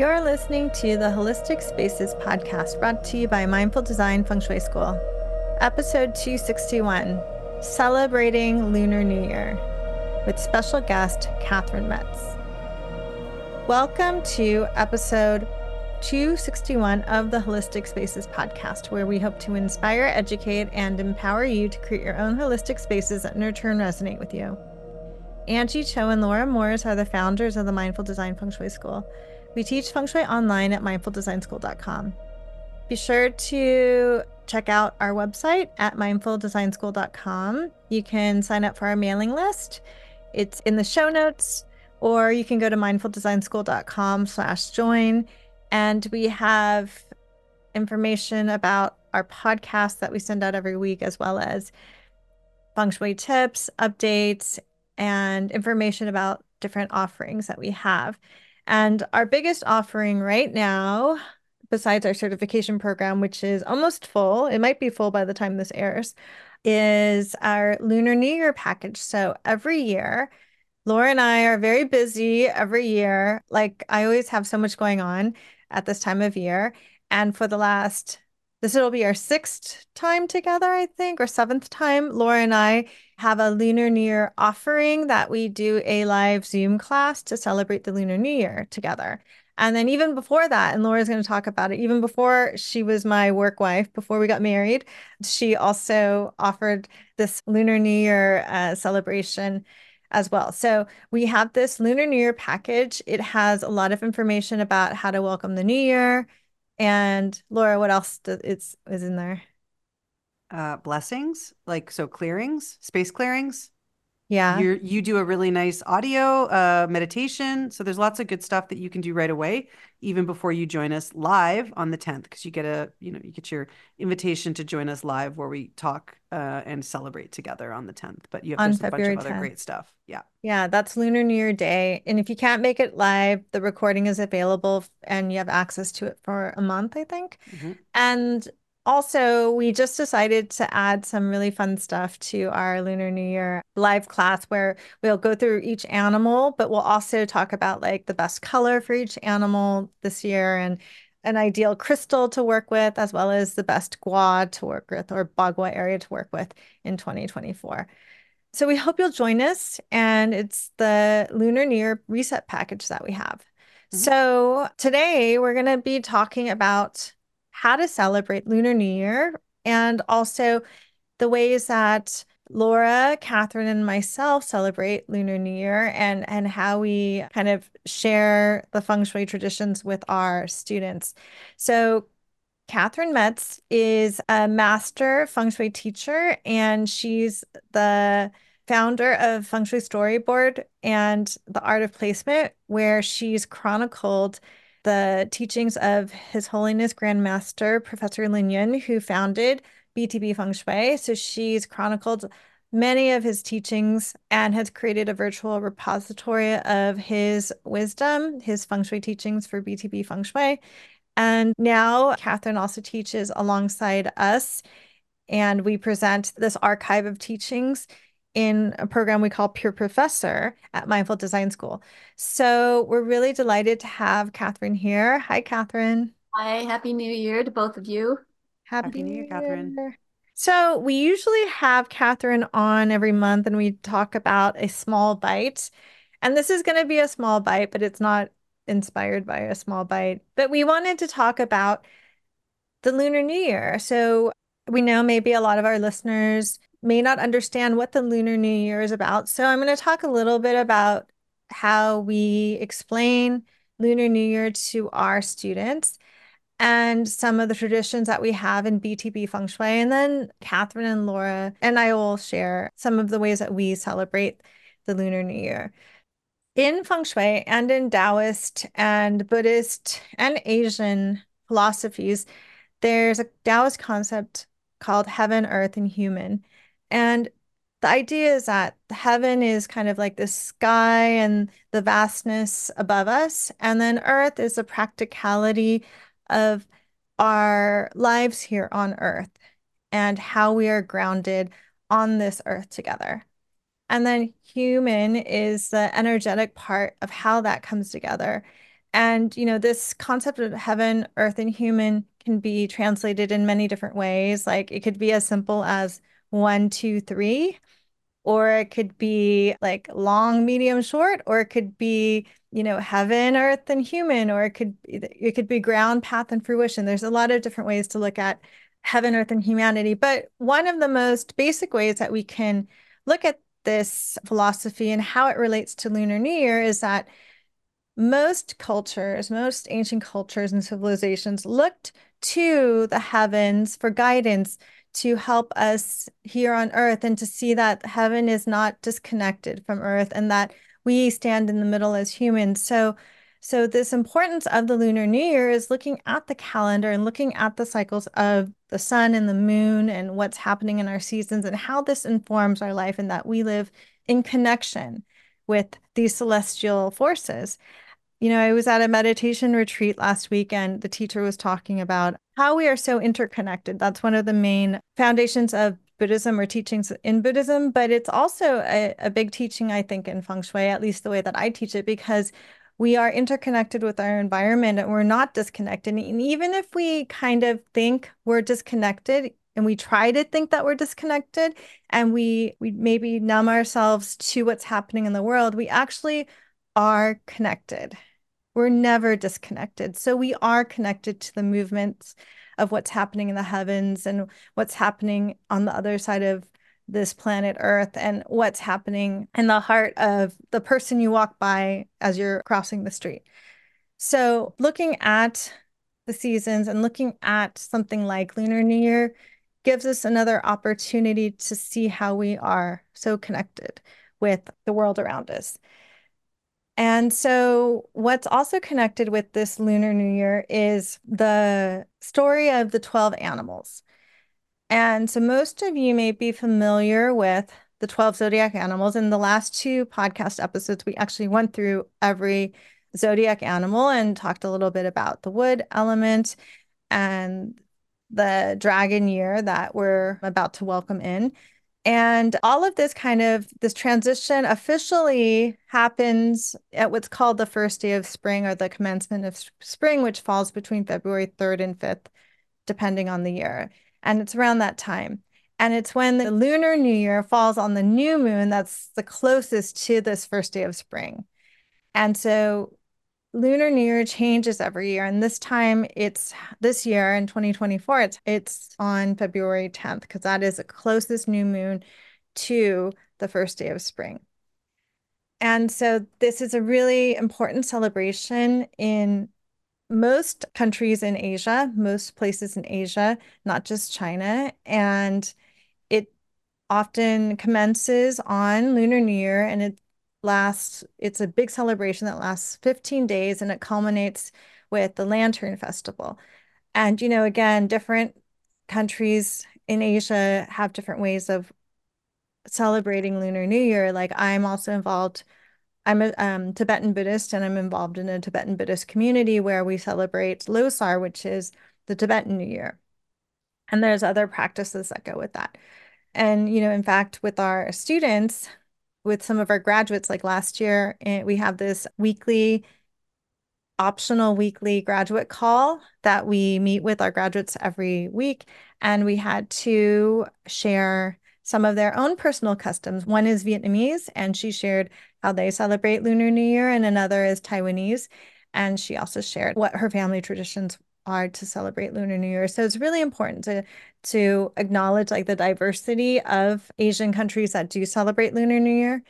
You're listening to the Holistic Spaces Podcast, brought to you by Mindful Design Feng Shui School, episode 261, Celebrating Lunar New Year, with special guest Katherine Metz. Welcome to episode 261 of the Holistic Spaces Podcast, where we hope to inspire, educate, and empower you to create your own holistic spaces that nurture and resonate with you. Anjie Cho and Laura Morris are the founders of the Mindful Design Feng Shui School. We teach Feng Shui online at MindfulDesignSchool.com. Be sure to check out our website at MindfulDesignSchool.com. You can sign up for our mailing list. It's in the show notes, or you can go to MindfulDesignSchool.com/join. And we have information about our podcast that we send out every week, as well as Feng Shui tips, updates, and information about different offerings that we have. And our biggest offering right now, besides our certification program, which is almost full, it might be full by the time this airs, is our Lunar New Year package. So every year, Laura and I are very busy every year. Like, I always have so much going on at this time of year. And for the last, this will be our sixth time together, I think, or seventh time, Laura and I have a Lunar New Year offering that we do a live Zoom class to celebrate the Lunar New Year together. And then even before that, and Laura's going to talk about it, even before she was my work wife, before we got married, she also offered this Lunar New Year celebration as well. So we have this Lunar New Year package. It has a lot of information about how to welcome the new year. And Laura, what else is in there? Blessings, like, so clearings, space clearings. Yeah. You do a really nice audio meditation. So there's lots of good stuff that you can do right away, even before you join us live on the 10th, because you get you get your invitation to join us live where we talk and celebrate together on the 10th. But you have a bunch of other great stuff. Yeah. Yeah, that's Lunar New Year Day. And if you can't make it live, the recording is available and you have access to it for a month, I think. Mm-hmm. And also, we just decided to add some really fun stuff to our Lunar New Year live class, where we'll go through each animal, but we'll also talk about, like, the best color for each animal this year and an ideal crystal to work with, as well as the best gua to work with, or bagua area to work with in 2024. So we hope you'll join us, and it's the Lunar New Year reset package that we have. Mm-hmm. So today we're going to be talking about how to celebrate Lunar New Year, and also the ways that Laura, Katherine, and myself celebrate Lunar New Year, and how we kind of share the Feng Shui traditions with our students. So Katherine Metz is a master Feng Shui teacher, and she's the founder of Feng Shui Storyboard and the Art of Placement, where she's chronicled the teachings of His Holiness Grand Master Professor Lin Yun, who founded BTB Feng Shui. So she's chronicled many of his teachings and has created a virtual repository of his wisdom, his Feng Shui teachings for BTB Feng Shui. And now Katherine also teaches alongside us, and we present this archive of teachings in a program we call Peer Professor at Mindful Design School. So we're really delighted to have Katherine here. Hi, Katherine. Hi, Happy New Year to both of you. Happy New Year, Katherine. So we usually have Katherine on every month, and we talk about a small bite. And this is going to be a small bite, but it's not inspired by a small bite. But we wanted to talk about the Lunar New Year. So we know maybe a lot of our listeners may not understand what the Lunar New Year is about. So I'm going to talk a little bit about how we explain Lunar New Year to our students and some of the traditions that we have in BTB Feng Shui. And then Katherine and Laura and I will share some of the ways that we celebrate the Lunar New Year. In Feng Shui and in Taoist and Buddhist and Asian philosophies, there's a Taoist concept called heaven, earth, and human. And the idea is that heaven is kind of like the sky and the vastness above us. And then earth is the practicality of our lives here on earth and how we are grounded on this earth together. And then human is the energetic part of how that comes together And, you know, this concept of heaven, earth, and human can be translated in many different ways. Like it could be as simple as 1, 2, 3, or it could be like long, medium, short, or it could be, you know, heaven, earth, and human, or it could be ground, path, and fruition. There's a lot of different ways to look at heaven, earth, and humanity. But one of the most basic ways that we can look at this philosophy and how it relates to Lunar New Year is that most cultures, most ancient cultures and civilizations looked to the heavens for guidance to help us here on earth, and to see that heaven is not disconnected from earth and that we stand in the middle as humans. So this importance of the Lunar New Year is looking at the calendar and looking at the cycles of the sun and the moon and what's happening in our seasons and how this informs our life, and that we live in connection with these celestial forces. You know, I was at a meditation retreat last week, and the teacher was talking about how we are so interconnected. That's one of the main foundations of Buddhism, or teachings in Buddhism, but it's also a big teaching, I think, in Feng Shui, at least the way that I teach it, because we are interconnected with our environment and we're not disconnected. And even if we kind of think we're disconnected, and we try to think that we're disconnected, and we maybe numb ourselves to what's happening in the world, we actually are connected. We're never disconnected. So we are connected to the movements of what's happening in the heavens and what's happening on the other side of this planet Earth, and what's happening in the heart of the person you walk by as you're crossing the street. So looking at the seasons and looking at something like Lunar New Year gives us another opportunity to see how we are so connected with the world around us. And so what's also connected with this Lunar New Year is the story of the 12 animals. And so most of you may be familiar with the 12 zodiac animals. In the last two podcast episodes, we actually went through every zodiac animal and talked a little bit about the wood element and the dragon year that we're about to welcome in. And all of this kind of, this transition officially happens at what's called the first day of spring, or the commencement of spring, which falls between February 3rd and 5th, depending on the year. And it's around that time. And it's when the Lunar New Year falls on the new moon that's the closest to this first day of spring. And so Lunar New Year changes every year. And this year in 2024, it's on February 10th, because that is the closest new moon to the first day of spring. And so this is a really important celebration in most countries in Asia, most places in Asia, not just China. And it often commences on Lunar New Year, and it's a big celebration that lasts 15 days, and it culminates with the Lantern Festival. And, you know, again, different countries in Asia have different ways of celebrating Lunar New Year. Like I'm also involved, I'm a Tibetan Buddhist, and I'm involved in a Tibetan Buddhist community where we celebrate Losar, which is the Tibetan New Year. And there's other practices that go with that. And, you know, in fact, with our students, with some of our graduates, like last year, we have this optional weekly graduate call that we meet with our graduates every week. And we had to share some of their own personal customs. One is Vietnamese, and she shared how they celebrate Lunar New Year, and another is Taiwanese. And she also shared what her family traditions are to celebrate Lunar New Year. So it's really important to acknowledge like the diversity of Asian countries that do celebrate Lunar New Year,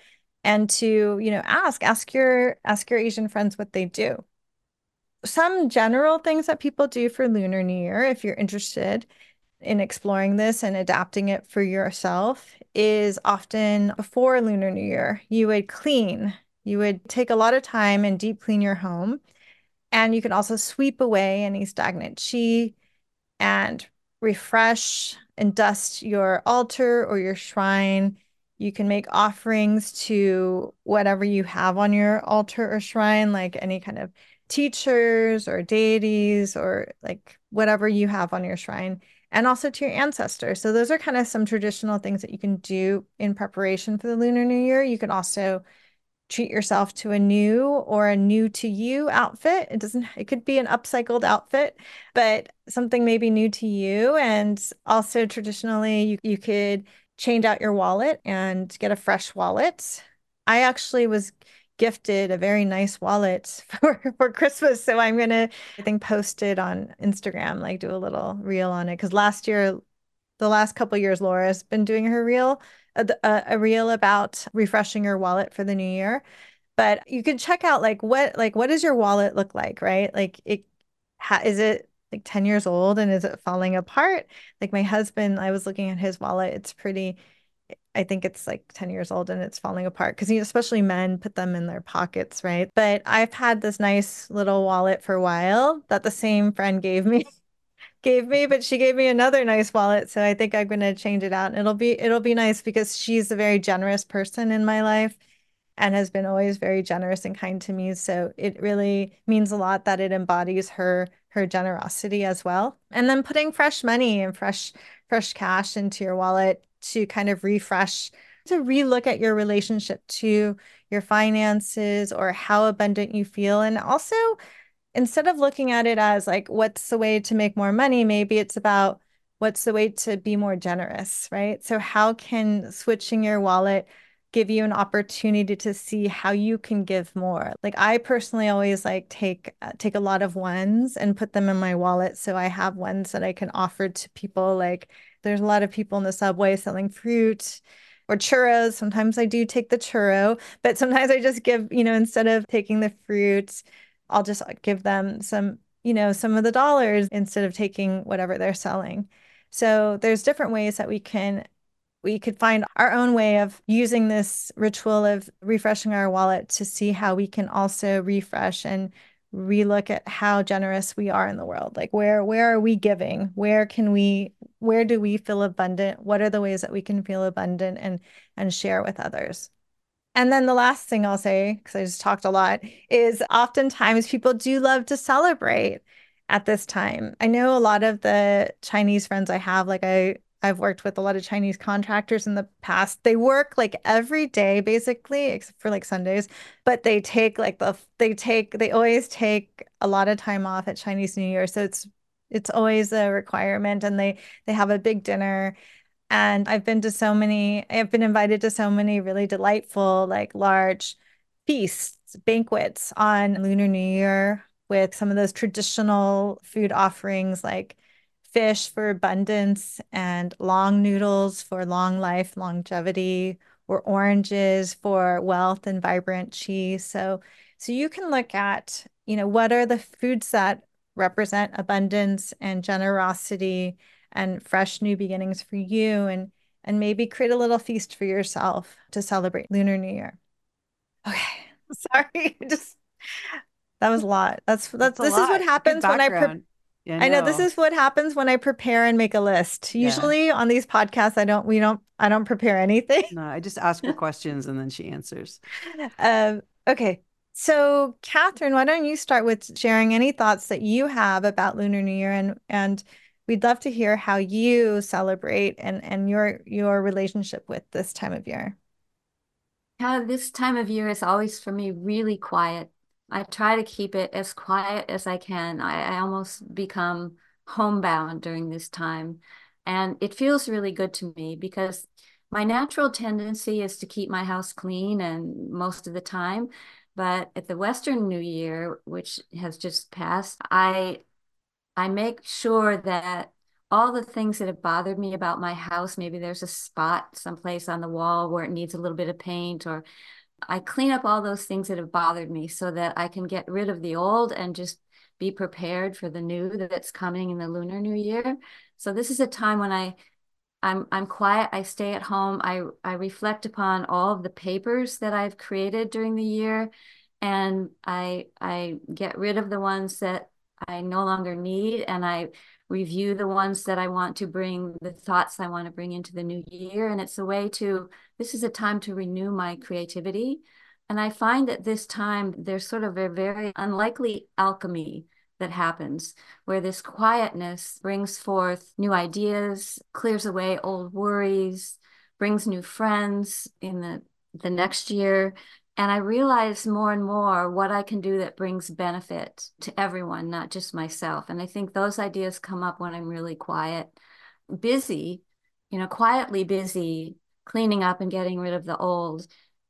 and to, you know, ask your Asian friends what they do. Some general things that people do for Lunar New Year, if you're interested in exploring this and adapting it for yourself, is often before Lunar New Year, you would clean. You would take a lot of time and deep clean your home. And you can also sweep away any stagnant qi and refresh and dust your altar or your shrine. You can make offerings to whatever you have on your altar or shrine, like any kind of teachers or deities or like whatever you have on your shrine, and also to your ancestors. So those are kind of some traditional things that you can do in preparation for the Lunar New Year. You can also treat yourself to a new or a new to you outfit. It could be an upcycled outfit, but something maybe new to you. And also traditionally, you could change out your wallet and get a fresh wallet. I actually was gifted a very nice wallet for Christmas. So I'm going to, I think, post it on Instagram, like do a little reel on it. Because last year, the last couple of years, Laura's been doing her reel, a reel about refreshing your wallet for the new year. But you can check out what does your wallet look like, right? Like is it like 10 years old and is it falling apart? Like my husband, I was looking at his wallet. It's pretty, I think it's like 10 years old and it's falling apart because especially men put them in their pockets, right? But I've had this nice little wallet for a while that the same friend gave me, but she gave me another nice wallet. So I think I'm going to change it out and it'll be nice because she's a very generous person in my life and has been always very generous and kind to me. So it really means a lot that it embodies her generosity as well. And then putting fresh money and fresh cash into your wallet to kind of refresh, to relook at your relationship to your finances or how abundant you feel. And also, instead of looking at it as like, what's the way to make more money? Maybe it's about what's the way to be more generous, right? So how can switching your wallet give you an opportunity to see how you can give more? Like I personally always like take a lot of ones and put them in my wallet. So I have ones that I can offer to people. Like there's a lot of people in the subway selling fruit or churros. Sometimes I do take the churro, but sometimes I just give, instead of taking the fruit, I'll just give them some of the dollars instead of taking whatever they're selling. So there's different ways that we could find our own way of using this ritual of refreshing our wallet to see how we can also refresh and relook at how generous we are in the world. Like where are we giving? Where do we feel abundant? What are the ways that we can feel abundant and share with others? And then the last thing I'll say, because I just talked a lot, is oftentimes people do love to celebrate at this time. I know a lot of the Chinese friends I have, like I've worked with a lot of Chinese contractors in the past. They work like every day, basically, except for like Sundays, but they always take a lot of time off at Chinese New Year. So it's always a requirement, and they have a big dinner. And I've been invited to so many really delightful, like large feasts, banquets on Lunar New Year with some of those traditional food offerings like fish for abundance and long noodles for long life, longevity, or oranges for wealth and vibrant chi. So you can look at, what are the foods that represent abundance and generosity and fresh new beginnings for you, and maybe create a little feast for yourself to celebrate Lunar New Year. Okay, sorry, that was a lot. That's what happens when I know this is what happens when I prepare and make a list. Usually on these podcasts, I don't prepare anything. No, I just ask her questions and then she answers. Okay. So Katherine, why don't you start with sharing any thoughts that you have about Lunar New Year, and we'd love to hear how you celebrate and your relationship with this time of year. Yeah, this time of year is always for me really quiet. I try to keep it as quiet as I can. I almost become homebound during this time. And it feels really good to me because my natural tendency is to keep my house clean and most of the time. But at the Western New Year, which has just passed, I make sure that all the things that have bothered me about my house, maybe there's a spot someplace on the wall where it needs a little bit of paint, or I clean up all those things that have bothered me so that I can get rid of the old and just be prepared for the new that's coming in the Lunar New Year. So this is a time when I'm quiet, I stay at home, I reflect upon all of the papers that I've created during the year, and I get rid of the ones that I no longer need, and I review the ones that I want to bring, the thoughts I want to bring into the new year. And it's a way to, this is a time to renew my creativity. And I find that this time there's sort of a very unlikely alchemy that happens, where this quietness brings forth new ideas, clears away old worries, brings new friends in the next year, And I realize more and more what I can do that brings benefit to everyone, not just myself. And I think those ideas come up when I'm really quiet, busy, you know, quietly busy, cleaning up and getting rid of the old,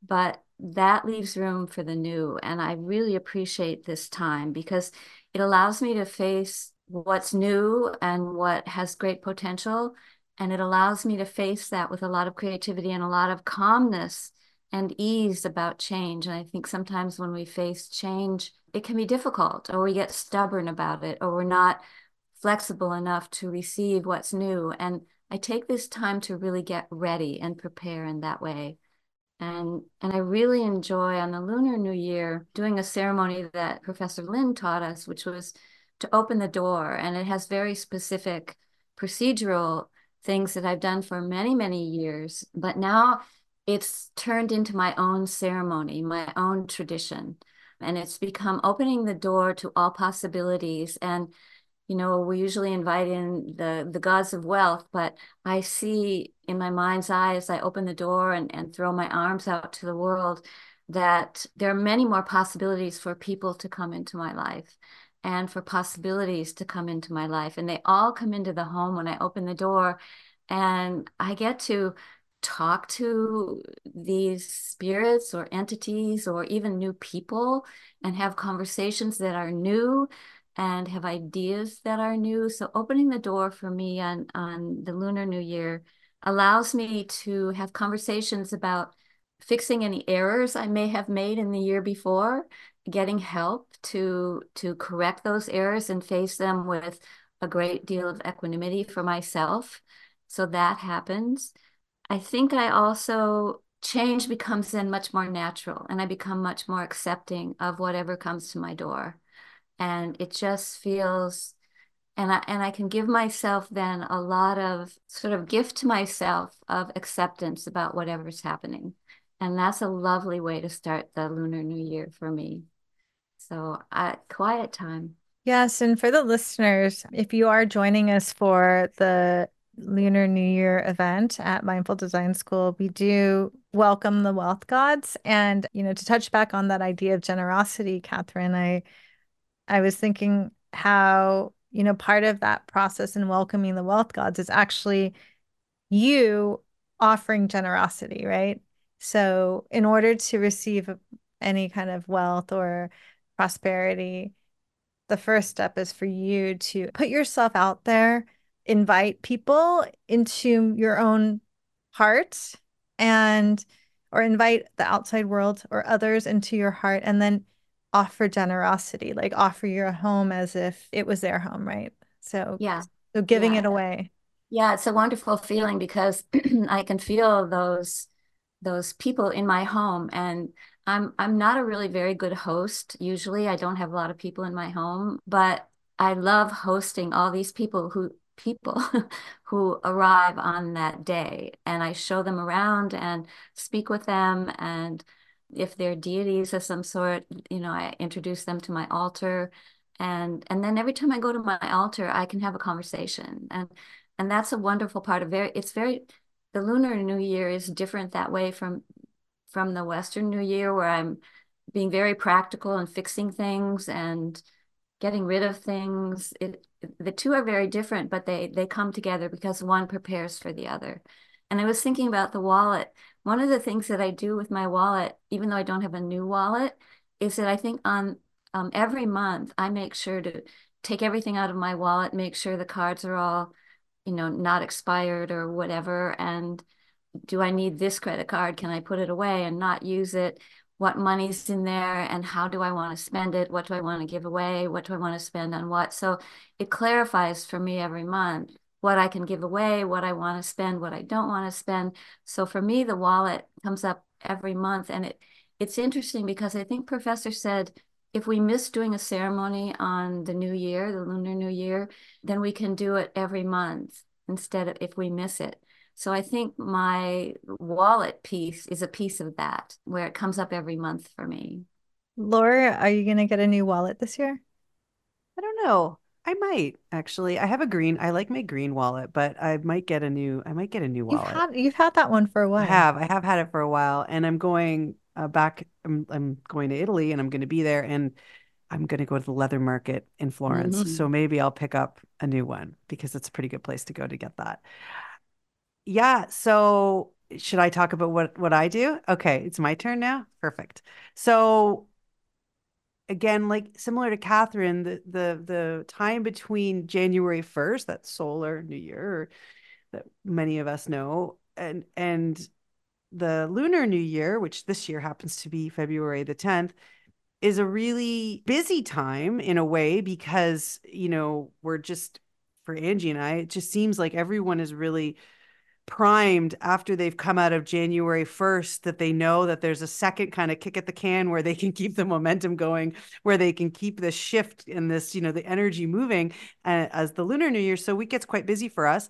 but that leaves room for the new. And I really appreciate this time because it allows me to face what's new and what has great potential. And it allows me to face that with a lot of creativity and a lot of calmness and ease about change. And I think sometimes when we face change, it can be difficult, or we get stubborn about it, or we're not flexible enough to receive what's new. And I take this time to really get ready and prepare in that way. And I really enjoy on the Lunar New Year doing a ceremony that Professor Lin taught us, which was to open the door. And it has very specific procedural things that I've done for many, many years, but now it's turned into my own ceremony, my own tradition. And it's become opening the door to all possibilities. And, you know, we usually invite in the gods of wealth, but I see in my mind's eye as I open the door and throw my arms out to the world that there are many more possibilities for people to come into my life and for possibilities to come into my life. And they all come into the home when I open the door, and I get to talk to these spirits or entities or even new people and have conversations that are new and have ideas that are new. So opening the door for me on the Lunar New Year allows me to have conversations about fixing any errors I may have made in the year before, getting help to correct those errors and face them with a great deal of equanimity for myself. So that happens. I think I also, change becomes then much more natural, and I become much more accepting of whatever comes to my door. And it just feels, and I can give myself then a lot of sort of gift to myself of acceptance about whatever's happening. And that's a lovely way to start the Lunar New Year for me. So quiet time. Yes. And for the listeners, if you are joining us for the Lunar New Year event at Mindful Design School, we do welcome the wealth gods. And, you know, to touch back on that idea of generosity, Katherine, I was thinking how, you know, part of that process in welcoming the wealth gods is actually you offering generosity, right? So in order to receive any kind of wealth or prosperity, the first step is for you to put yourself out there, invite people into your own heart, and or invite the outside world or others into your heart, and then offer generosity, like offer your home as if it was their home, right? So yeah, so giving it away. Yeah, it's a wonderful feeling because I can feel those people in my home, and I'm not a really very good host. Usually I don't have a lot of people in my home, but I love hosting all these people who arrive on that day, and I show them around and speak with them. And if they're deities of some sort, you know, I introduce them to my altar, and then every time I go to my altar, I can have a conversation. And that's a wonderful part of the Lunar New Year is different that way from the Western New Year, where I'm being very practical and fixing things and getting rid of things. The two are very different, but they come together because one prepares for the other. And I was thinking about the wallet. One of the things that I do with my wallet, even though I don't have a new wallet, is that I think on every month, I make sure to take everything out of my wallet, make sure the cards are all, you know, not expired or whatever. And do I need this credit card? Can I put it away and not use it? What money's in there, and how do I want to spend it? What do I want to give away? What do I want to spend on what? So it clarifies for me every month what I can give away, what I want to spend, what I don't want to spend. So for me, the wallet comes up every month. And it's interesting because I think Professor said, if we miss doing a ceremony on the new year, the Lunar New Year, then we can do it every month instead of if we miss it. So I think my wallet piece is a piece of that, where it comes up every month for me. Laura, are you going to get a new wallet this year? I don't know. I might, actually. I have my green wallet, but I might get a new wallet. You've had that one for a while. I have had it for a while, and I'm going back. I'm going to Italy and I'm going to be there, and I'm going to go to the leather market in Florence. Mm-hmm. So maybe I'll pick up a new one because it's a pretty good place to go to get that. Yeah. So should I talk about what I do? Okay. It's my turn now. Perfect. So again, like similar to Katherine, the time between January 1st, that solar new year that many of us know, and the lunar new year, which this year happens to be February the 10th, is a really busy time in a way because, you know, we're just, for Anjie and I, it just seems like everyone is really primed after they've come out of January 1st that they know that there's a second kind of kick at the can where they can keep the momentum going, where they can keep the shift in this, you know, the energy moving as the Lunar New Year. So it gets quite busy for us.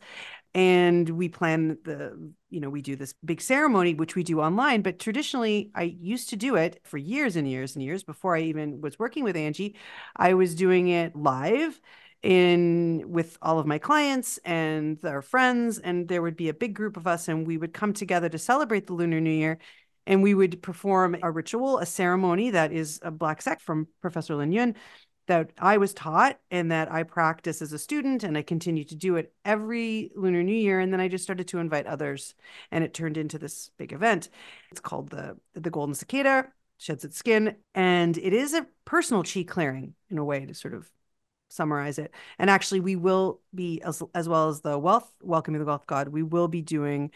And we plan the, you know, we do this big ceremony, which we do online. But traditionally, I used to do it for years and years and years before I even was working with Anjie. I was doing it live with all of my clients and our friends, and there would be a big group of us, and we would come together to celebrate the Lunar New Year, and we would perform a ritual, a ceremony that is a black sack from Professor Lin Yun that I was taught and that I practice as a student, and I continue to do it every Lunar New Year. And then I just started to invite others, and it turned into this big event. It's called the Golden Cicada Sheds Its Skin, and it is a personal chi clearing in a way to sort of summarize it. And actually we will be, as well as the wealth, welcoming the wealth god, we will be doing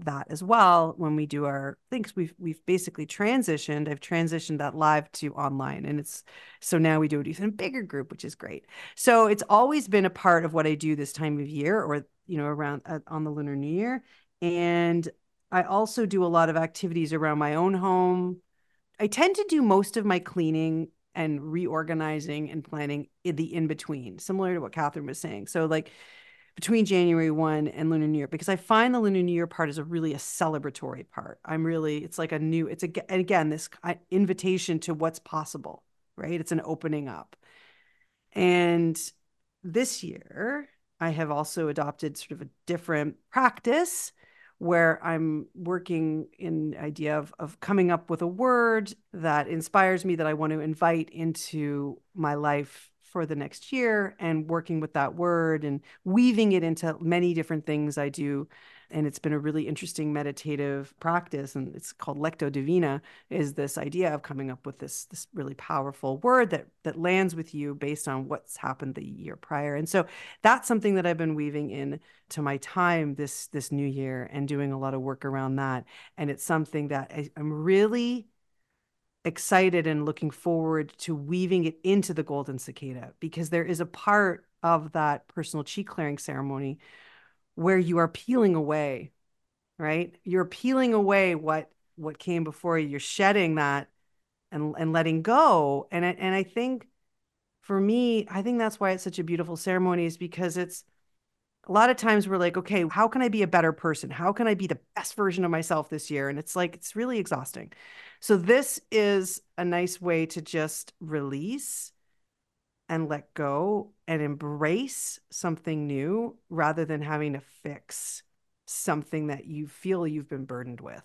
that as well when we do our things. We've basically transitioned. I've transitioned that live to online, and it's, so now we do it in a bigger group, which is great. So it's always been a part of what I do this time of year, or, you know, around on the Lunar New Year. And I also do a lot of activities around my own home. I tend to do most of my cleaning and reorganizing and planning in the in-between, similar to what Katherine was saying. So like between January 1 and Lunar New Year, because I find the Lunar New Year part is a celebratory part. It's like again, this invitation to what's possible, right? It's an opening up. And this year I have also adopted sort of a different practice where I'm working in the idea of coming up with a word that inspires me, that I want to invite into my life for the next year, and working with that word and weaving it into many different things I do. And it's been a really interesting meditative practice, and it's called Lecto Divina, is this idea of coming up with this really powerful word that lands with you based on what's happened the year prior. And so that's something that I've been weaving in to my time this new year and doing a lot of work around that. And it's something that I'm really excited and looking forward to weaving it into the Golden Cicada, because there is a part of that personal chi clearing ceremony where you are peeling away, right? You're peeling away what came before you. You're shedding that and letting go. And I think for me, I think that's why it's such a beautiful ceremony, is because it's a lot of times we're like, okay, how can I be a better person? How can I be the best version of myself this year? And it's like, it's really exhausting. So this is a nice way to just release and let go and embrace something new, rather than having to fix something that you feel you've been burdened with.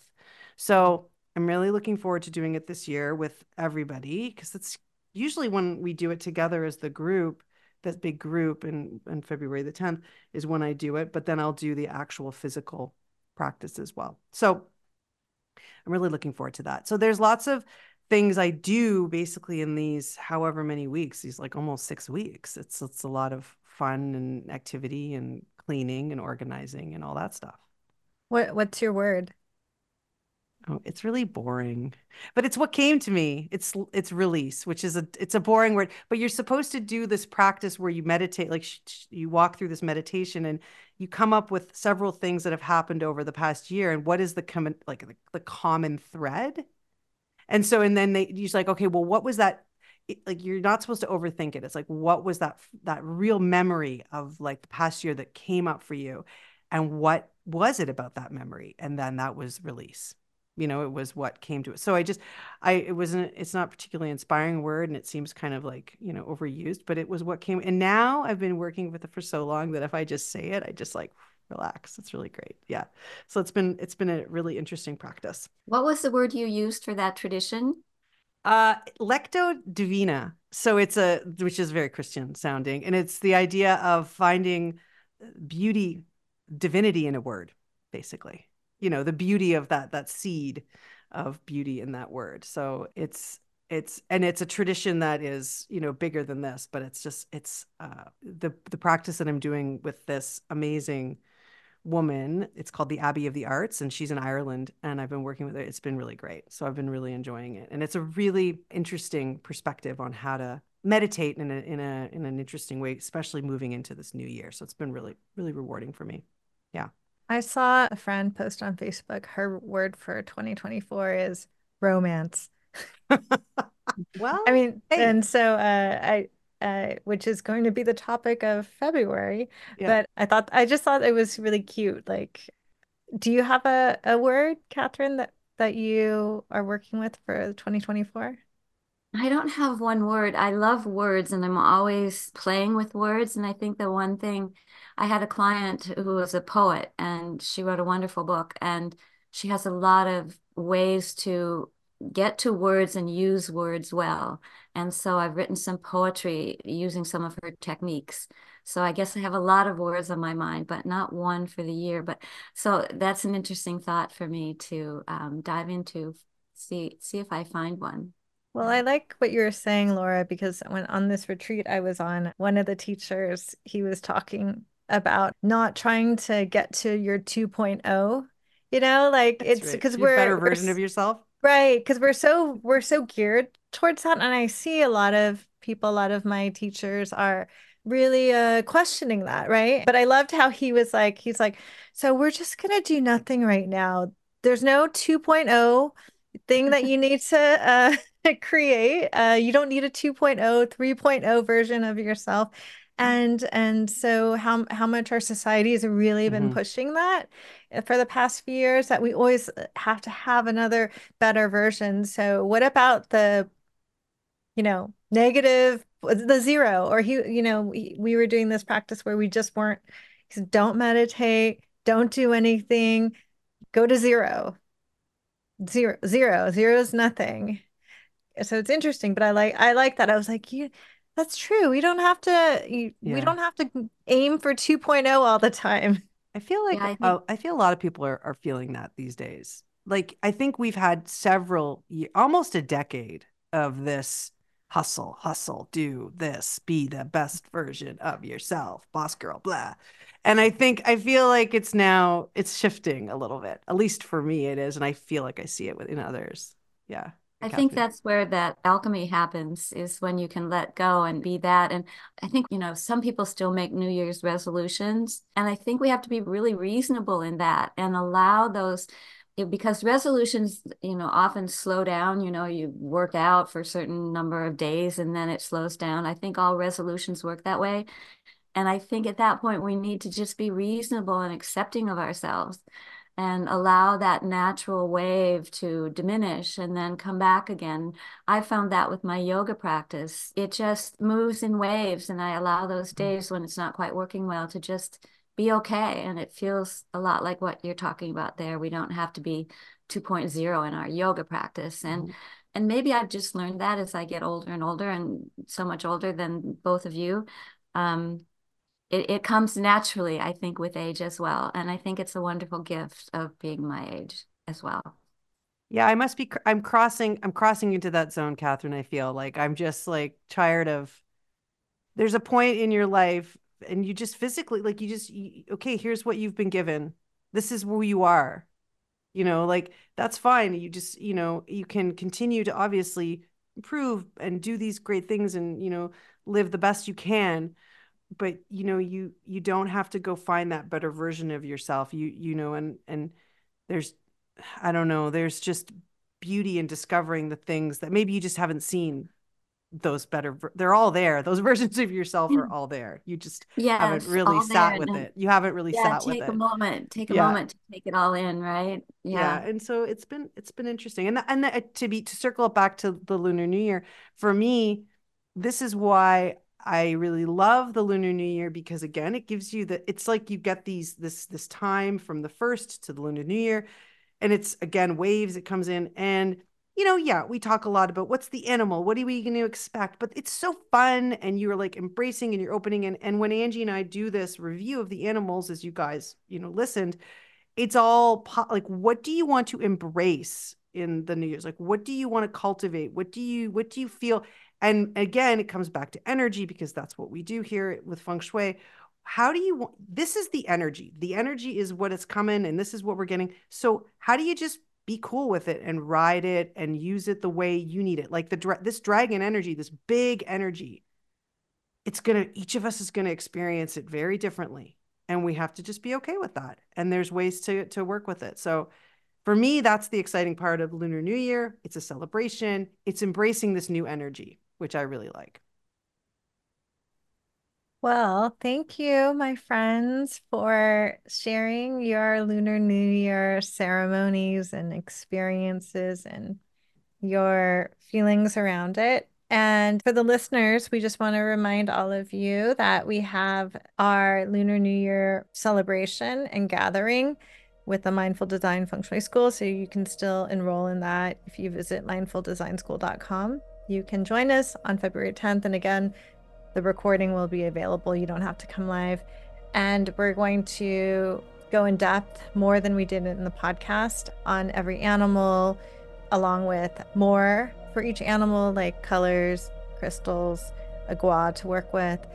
So I'm really looking forward to doing it this year with everybody, because it's usually when we do it together as the group, that big group in February the 10th is when I do it, but then I'll do the actual physical practice as well. So I'm really looking forward to that. So there's lots of things I do basically in these however many weeks, these like almost 6 weeks. It's a lot of fun and activity and cleaning and organizing and all that stuff. What's your word? Oh, it's really boring, but it's what came to me. It's release, which is it's a boring word, but you're supposed to do this practice where you meditate, like you walk through this meditation and you come up with several things that have happened over the past year. And what is the common, like the common thread? And so, and then you're just like, okay, well, what was that? Like, you're not supposed to overthink it. It's like, what was that real memory of like the past year that came up for you? And what was it about that memory? And then that was release. You know, it was what came to it. So it's not particularly inspiring word, and it seems kind of like, you know, overused, but it was what came. And now I've been working with it for so long that if I just say it, I just like relax. It's really great. Yeah. So it's been a really interesting practice. What was the word you used for that tradition? Lecto Divina. So which is very Christian sounding, and it's the idea of finding beauty, divinity in a word, basically, the beauty of that seed of beauty in that word. So it's a tradition that is, bigger than this, but it's the practice that I'm doing with this amazing woman. It's called the Abbey of the Arts, and she's in Ireland, and I've been working with her. It's been really great. So I've been really enjoying it. And it's a really interesting perspective on how to meditate in an interesting way, especially moving into this new year. So it's been really, really rewarding for me. Yeah. I saw a friend post on Facebook, her word for 2024 is romance. Well, I mean, hey. And so which is going to be the topic of February, yeah. But I just thought it was really cute. Like, do you have a word, Katherine, that you are working with for 2024? I don't have one word. I love words, and I'm always playing with words. And I think the one thing, I had a client who was a poet, and she wrote a wonderful book, and she has a lot of ways to get to words and use words well. And so I've written some poetry using some of her techniques. So I guess I have a lot of words on my mind, but not one for the year. But so that's an interesting thought for me to dive into, see if I find one. Well, I like what you were saying, Laura, because when on this retreat I was on, one of the teachers, he was talking about not trying to get to your 2.0, it's because right. We're a better version of yourself. Right. Because we're so geared towards that. And I see a lot of my teachers are really questioning that. Right. But I loved how he was like, he's like, so we're just going to do nothing right now. There's no 2.0 thing that you need to create. You don't need a 2.0, 3.0 version of yourself. And so how much our society has really been pushing that for the past few years, that we always have to have another better version. So what about the, negative, the zero? Or we were doing this practice where we just weren't, he said, don't meditate, don't do anything, go to zero. Zero is nothing. So it's interesting, but I like that. I was like, that's true. We don't have to. We don't have to aim for 2.0 all the time. I feel like I feel a lot of people are feeling that these days. Like, I think we've had several, almost a decade of this hustle, do this, be the best version of yourself, boss girl, blah. And I feel like it's shifting a little bit. At least for me, it is, and I feel like I see it within oers. Yeah. I think that's where that alchemy happens, is when you can let go and be that. And I think, some people still make New Year's resolutions. And I think we have to be really reasonable in that and allow those, because resolutions, often slow down, you work out for a certain number of days and then it slows down. I think all resolutions work that way. And I think at that point, we need to just be reasonable and accepting of ourselves, and allow that natural wave to diminish and then come back again. I found that with my yoga practice. It just moves in waves, and I allow those days when it's not quite working well to just be okay. And it feels a lot like what you're talking about there. We don't have to be 2.0 in our yoga practice. And maybe I've just learned that as I get older and older, and so much older than both of you. It comes naturally, I think, with age as well. And I think it's a wonderful gift of being my age as well. Yeah, I'm crossing into that zone, Katherine. I feel like I'm just like tired of, there's a point in your life and you just physically, like okay, here's what you've been given. This is who you are, like that's fine. You just, you can continue to obviously improve and do these great things and, live the best you can. But you don't have to go find that better version of yourself. And there's, I don't know, there's just beauty in discovering the things that maybe you just haven't seen. Those better, they're all there. Those versions of yourself are all there. You just haven't really sat with it. You haven't really sat with it. Take a moment to take it all in, right? Yeah. And so it's been interesting. And to circle it back to the Lunar New Year, for me, this is why I really love the Lunar New Year because, again, it gives you the, it's like you get these, this time from the 1st to the Lunar New Year. And it's, again, waves, it comes in. And, you know, yeah, we talk a lot about what's the animal, what are we going to expect? But it's so fun. And you're like embracing and you're opening. And when Anjie and I do this review of the animals, as you guys, you know, listened, it's all like, what do you want to embrace in the New Year's? Like, what do you want to cultivate? What do you feel? And again, it comes back to energy, because that's what we do here with feng shui. How do you want, this is the energy. The energy is what it's coming, and this is what we're getting. So how do you just be cool with it and ride it and use it the way you need it? Like this dragon energy, this big energy, each of us is going to experience it very differently. And we have to just be okay with that. And there's ways to work with it. So for me, that's the exciting part of Lunar New Year. It's a celebration. It's embracing this new energy, which I really like. Well, thank you, my friends, for sharing your Lunar New Year ceremonies and experiences and your feelings around it. And for the listeners, we just want to remind all of you that we have our Lunar New Year celebration and gathering with the Mindful Design Feng Shui School. So you can still enroll in that if you visit MindfulDesignSchool.com. You can join us on February 10th. And again, the recording will be available. You don't have to come live. And we're going to go in depth more than we did in the podcast on every animal, along with more for each animal, like colors, crystals, a gua to work with.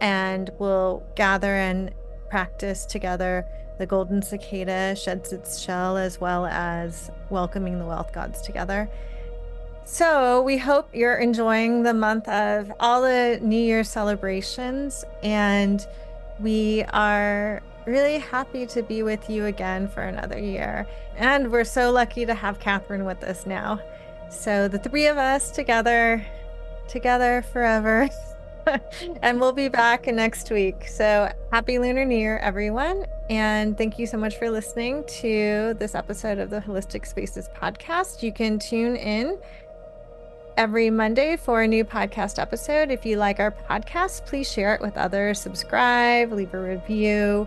And we'll gather and practice together. The golden cicada sheds its shell, as well as welcoming the wealth gods together. So we hope you're enjoying the month of all the New Year celebrations, and we are really happy to be with you again for another year. And we're so lucky to have Katherine with us now. So the three of us together forever. And we'll be back next week. So happy Lunar New Year, everyone. And thank you so much for listening to this episode of the Holistic Spaces podcast. You can tune in every Monday for a new podcast episode. If you like our podcast, please share it with others, subscribe, leave a review.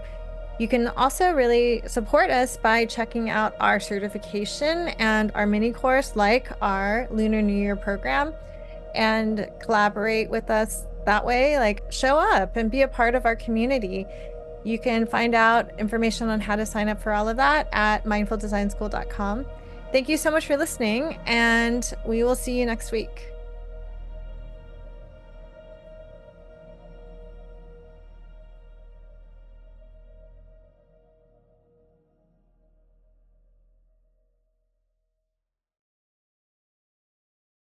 You can also really support us by checking out our certification and our mini course, like our Lunar New Year program, and collaborate with us that way. Like, show up and be a part of our community. You can find out information on how to sign up for all of that at MindfulDesignSchool.com. Thank you so much for listening, and we will see you next week.